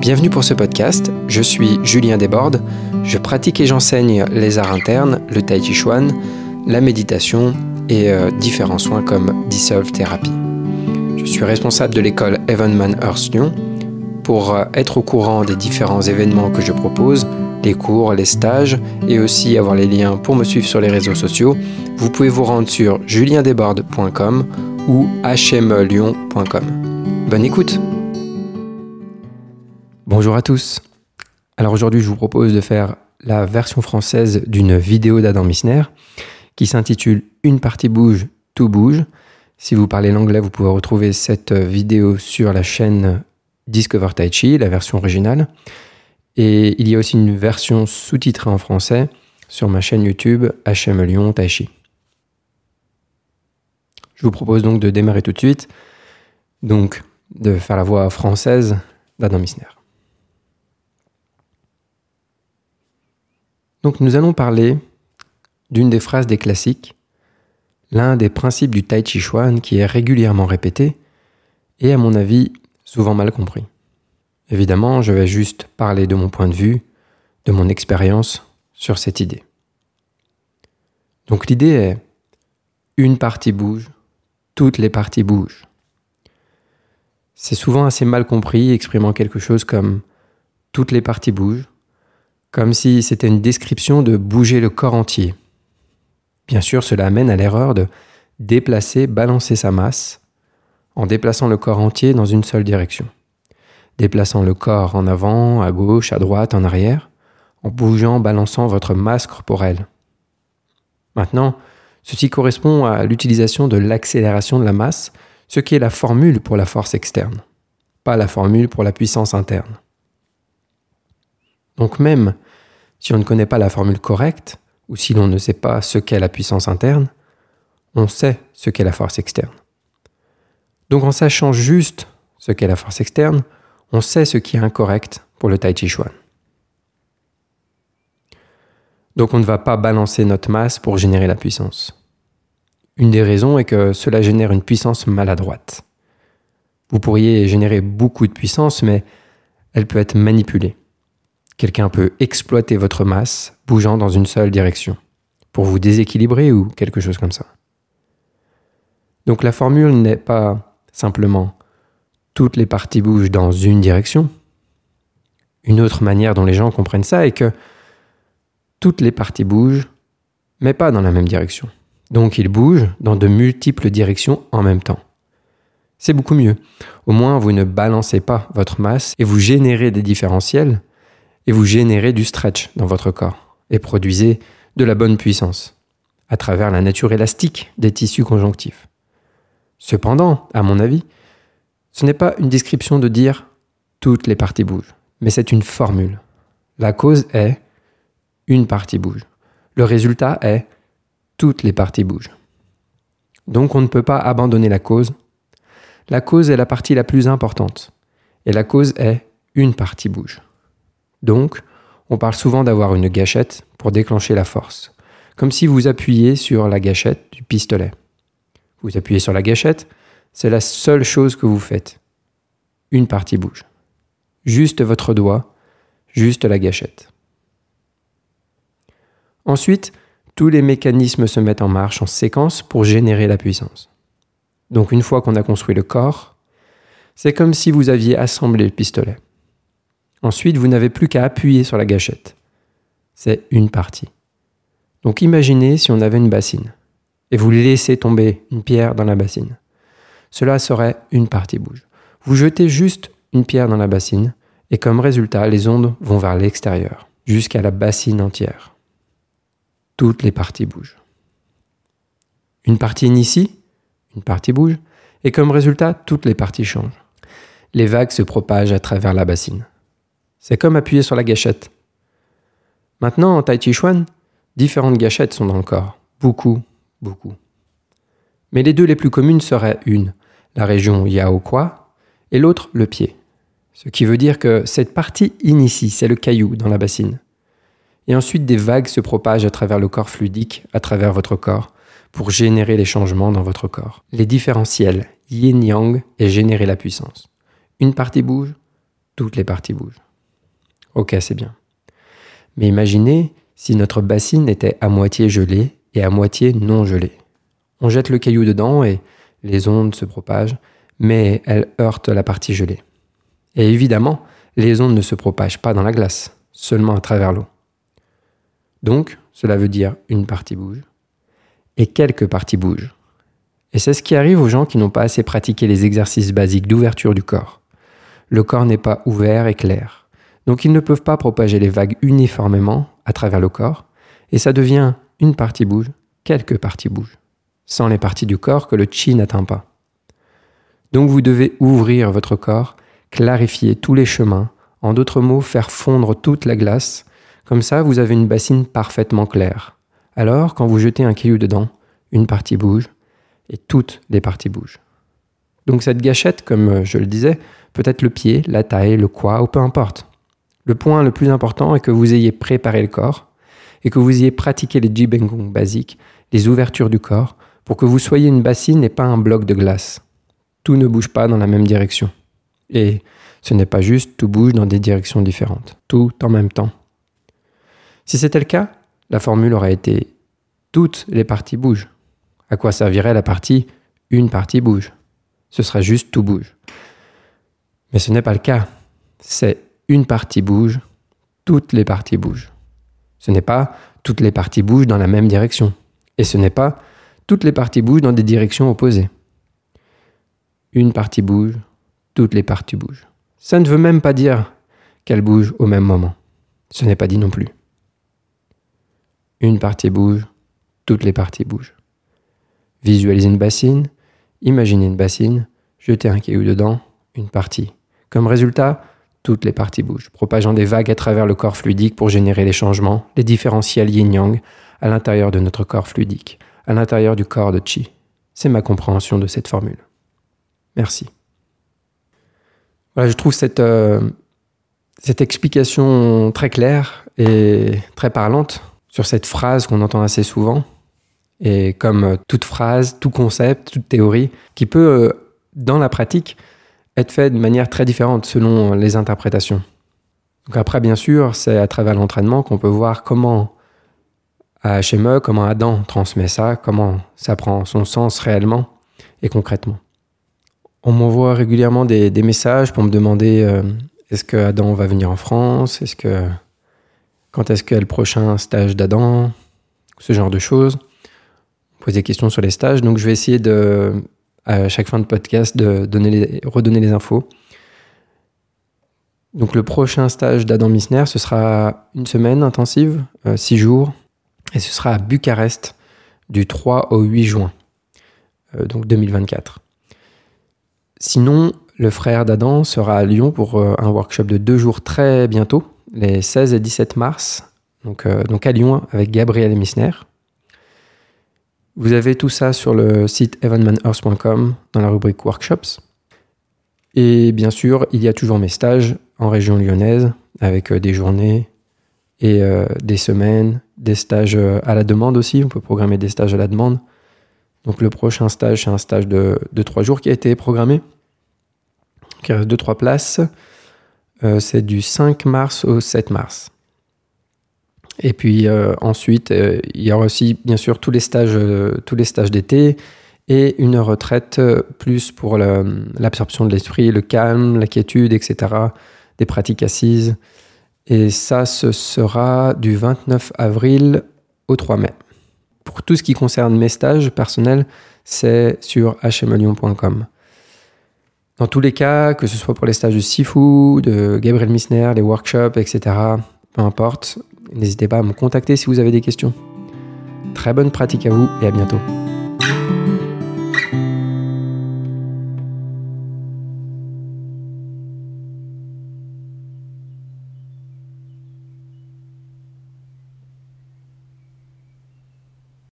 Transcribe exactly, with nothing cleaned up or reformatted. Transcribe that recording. Bienvenue pour ce podcast, je suis Julien Desbordes, je pratique et j'enseigne les arts internes, le Tai Chi Chuan, la méditation et euh, différents soins comme Dissolve Thérapie. Je suis responsable de l'école Heaven Man Earth Lyon. Pour euh, être au courant des différents événements que je propose, les cours, les stages et aussi avoir les liens pour me suivre sur les réseaux sociaux, vous pouvez vous rendre sur julien desbordes point com ou H M Lyon point com. Bonne écoute! Bonjour à tous. Alors aujourd'hui, je vous propose de faire la version française d'une vidéo d'Adam Mizner qui s'intitule « Une partie bouge, tout bouge ». Si vous parlez l'anglais, vous pouvez retrouver cette vidéo sur la chaîne Discover Taiji, la version originale. Et il y a aussi une version sous-titrée en français sur ma chaîne YouTube H M Lyon Taichi. Je vous propose donc de démarrer tout de suite, donc de faire la voix française d'Adam Mizner. Donc nous allons parler d'une des phrases des classiques, l'un des principes du Tai Chi Chuan qui est régulièrement répété et à mon avis souvent mal compris. Évidemment, je vais juste parler de mon point de vue, de mon expérience sur cette idée. Donc l'idée est une partie bouge, toutes les parties bougent. C'est souvent assez mal compris, exprimant quelque chose comme toutes les parties bougent, comme si c'était une description de bouger le corps entier. Bien sûr, cela amène à l'erreur de déplacer, balancer sa masse en déplaçant le corps entier dans une seule direction, déplaçant le corps en avant, à gauche, à droite, en arrière, en bougeant, balançant votre masse corporelle. Maintenant, ceci correspond à l'utilisation de l'accélération de la masse, ce qui est la formule pour la force externe, pas la formule pour la puissance interne. Donc même si on ne connaît pas la formule correcte, ou si l'on ne sait pas ce qu'est la puissance interne, on sait ce qu'est la force externe. Donc en sachant juste ce qu'est la force externe, on sait ce qui est incorrect pour le Tai Chi Chuan. Donc on ne va pas balancer notre masse pour générer la puissance. Une des raisons est que cela génère une puissance maladroite. Vous pourriez générer beaucoup de puissance, mais elle peut être manipulée. Quelqu'un peut exploiter votre masse, bougeant dans une seule direction, pour vous déséquilibrer ou quelque chose comme ça. Donc la formule n'est pas simplement « toutes les parties bougent dans une direction ». Une autre manière dont les gens comprennent ça est que toutes les parties bougent, mais pas dans la même direction. Donc ils bougent dans de multiples directions en même temps. C'est beaucoup mieux. Au moins, vous ne balancez pas votre masse et vous générez des différentiels, et vous générez du stretch dans votre corps et produisez de la bonne puissance à travers la nature élastique des tissus conjonctifs. Cependant, à mon avis, ce n'est pas une description de dire « toutes les parties bougent », mais c'est une formule. La cause est « une partie bouge ». Le résultat est « toutes les parties bougent ». Donc on ne peut pas abandonner la cause. La cause est la partie la plus importante et la cause est « une partie bouge ». Donc, on parle souvent d'avoir une gâchette pour déclencher la force, comme si vous appuyez sur la gâchette du pistolet. Vous appuyez sur la gâchette, c'est la seule chose que vous faites. Une partie bouge. Juste votre doigt, juste la gâchette. Ensuite, tous les mécanismes se mettent en marche en séquence pour générer la puissance. Donc une fois qu'on a construit le corps, c'est comme si vous aviez assemblé le pistolet. Ensuite, vous n'avez plus qu'à appuyer sur la gâchette. C'est une partie. Donc imaginez si on avait une bassine et vous laissez tomber une pierre dans la bassine. Cela serait une partie bouge. Vous jetez juste une pierre dans la bassine et comme résultat, les ondes vont vers l'extérieur, jusqu'à la bassine entière. Toutes les parties bougent. Une partie initie, une partie bouge et comme résultat, toutes les parties changent. Les vagues se propagent à travers la bassine. C'est comme appuyer sur la gâchette. Maintenant, en Tai Chi Chuan, différentes gâchettes sont dans le corps. Beaucoup, beaucoup. Mais les deux les plus communes seraient une, la région Yao-Kwa, et l'autre, le pied. Ce qui veut dire que cette partie initie, c'est le caillou dans la bassine. Et ensuite, des vagues se propagent à travers le corps fluidique, à travers votre corps, pour générer les changements dans votre corps. Les différentiels, yin-yang, et générer la puissance. Une partie bouge, toutes les parties bougent. Ok, c'est bien. Mais imaginez si notre bassine était à moitié gelée et à moitié non gelée. On jette le caillou dedans et les ondes se propagent, mais elles heurtent la partie gelée. Et évidemment, les ondes ne se propagent pas dans la glace, seulement à travers l'eau. Donc, cela veut dire une partie bouge et quelques parties bougent. Et c'est ce qui arrive aux gens qui n'ont pas assez pratiqué les exercices basiques d'ouverture du corps. Le corps n'est pas ouvert et clair, donc ils ne peuvent pas propager les vagues uniformément à travers le corps, et ça devient une partie bouge, quelques parties bougent, sans les parties du corps que le chi n'atteint pas. Donc vous devez ouvrir votre corps, clarifier tous les chemins, en d'autres mots, faire fondre toute la glace. Comme ça, vous avez une bassine parfaitement claire. Alors, quand vous jetez un caillou dedans, une partie bouge et toutes les parties bougent. Donc cette gâchette, comme je le disais, peut être le pied, la taille, le quoi, ou peu importe. Le point le plus important est que vous ayez préparé le corps et que vous ayez pratiqué les jibengong basiques, les ouvertures du corps, pour que vous soyez une bassine et pas un bloc de glace. Tout ne bouge pas dans la même direction. Et ce n'est pas juste, tout bouge dans des directions différentes, tout en même temps. Si c'était le cas, la formule aurait été « toutes les parties bougent ». À quoi servirait la partie « une partie bouge » ? Ce serait juste « tout bouge ». Mais ce n'est pas le cas, c'est « une partie bouge », « toutes les parties bougent ». Ce n'est pas « toutes les parties bougent dans la même direction ». Et ce n'est pas « toutes les parties bougent dans des directions opposées ». Une partie bouge, toutes les parties bougent. Ça ne veut même pas dire qu'elles bougent au même moment. Ce n'est pas dit non plus. Une partie bouge, toutes les parties bougent. Visualisez une bassine, imaginez une bassine, jetez un caillou dedans, une partie. Comme résultat, toutes les parties bougent, propageant des vagues à travers le corps fluidique pour générer les changements, les différentiels yin-yang à l'intérieur de notre corps fluidique, à l'intérieur du corps de chi. C'est ma compréhension de cette formule. Merci. Voilà, je trouve cette, euh, cette explication très claire et très parlante sur cette phrase qu'on entend assez souvent. Et comme toute phrase, tout concept, toute théorie, qui peut, euh, dans la pratique, être fait de manière très différente selon les interprétations. Donc après, bien sûr, c'est à travers l'entraînement qu'on peut voir comment H M E, comment Adam transmet ça, comment ça prend son sens réellement et concrètement. On m'envoie régulièrement des, des messages pour me demander euh, est-ce que Adam va venir en France, est-ce que, quand est-ce que le prochain stage d'Adam, ce genre de choses. On pose des questions sur les stages, donc je vais essayer de, à chaque fin de podcast de donner les, redonner les infos. Donc le prochain stage d'Adam Mizner, ce sera une semaine intensive, euh, six jours, et ce sera à Bucarest du trois au huit juin, euh, donc deux mille vingt-quatre. Sinon, le frère d'Adam sera à Lyon pour un workshop de deux jours très bientôt, les seize et dix-sept mars, donc, euh, donc à Lyon avec Gabriel Mizner. Vous avez tout ça sur le site event man hearth point com dans la rubrique workshops. Et bien sûr, il y a toujours mes stages en région lyonnaise avec des journées et euh, des semaines, des stages à la demande aussi. On peut programmer des stages à la demande. Donc le prochain stage, c'est un stage de, de trois jours qui a été programmé. Il reste deux trois places. Euh, c'est du cinq mars au sept mars. Et puis euh, ensuite, euh, il y aura aussi bien sûr tous les stages, euh, tous les stages d'été et une retraite euh, plus pour le, l'absorption de l'esprit, le calme, la quiétude, et cetera. Des pratiques assises. Et ça, ce sera du vingt-neuf avril au trois mai. Pour tout ce qui concerne mes stages personnels, c'est sur H M Lyon point com. Dans tous les cas, que ce soit pour les stages de Sifu, de Gabriel Mizner, les workshops, et cetera, peu importe, n'hésitez pas à me contacter si vous avez des questions. Très bonne pratique à vous et à bientôt.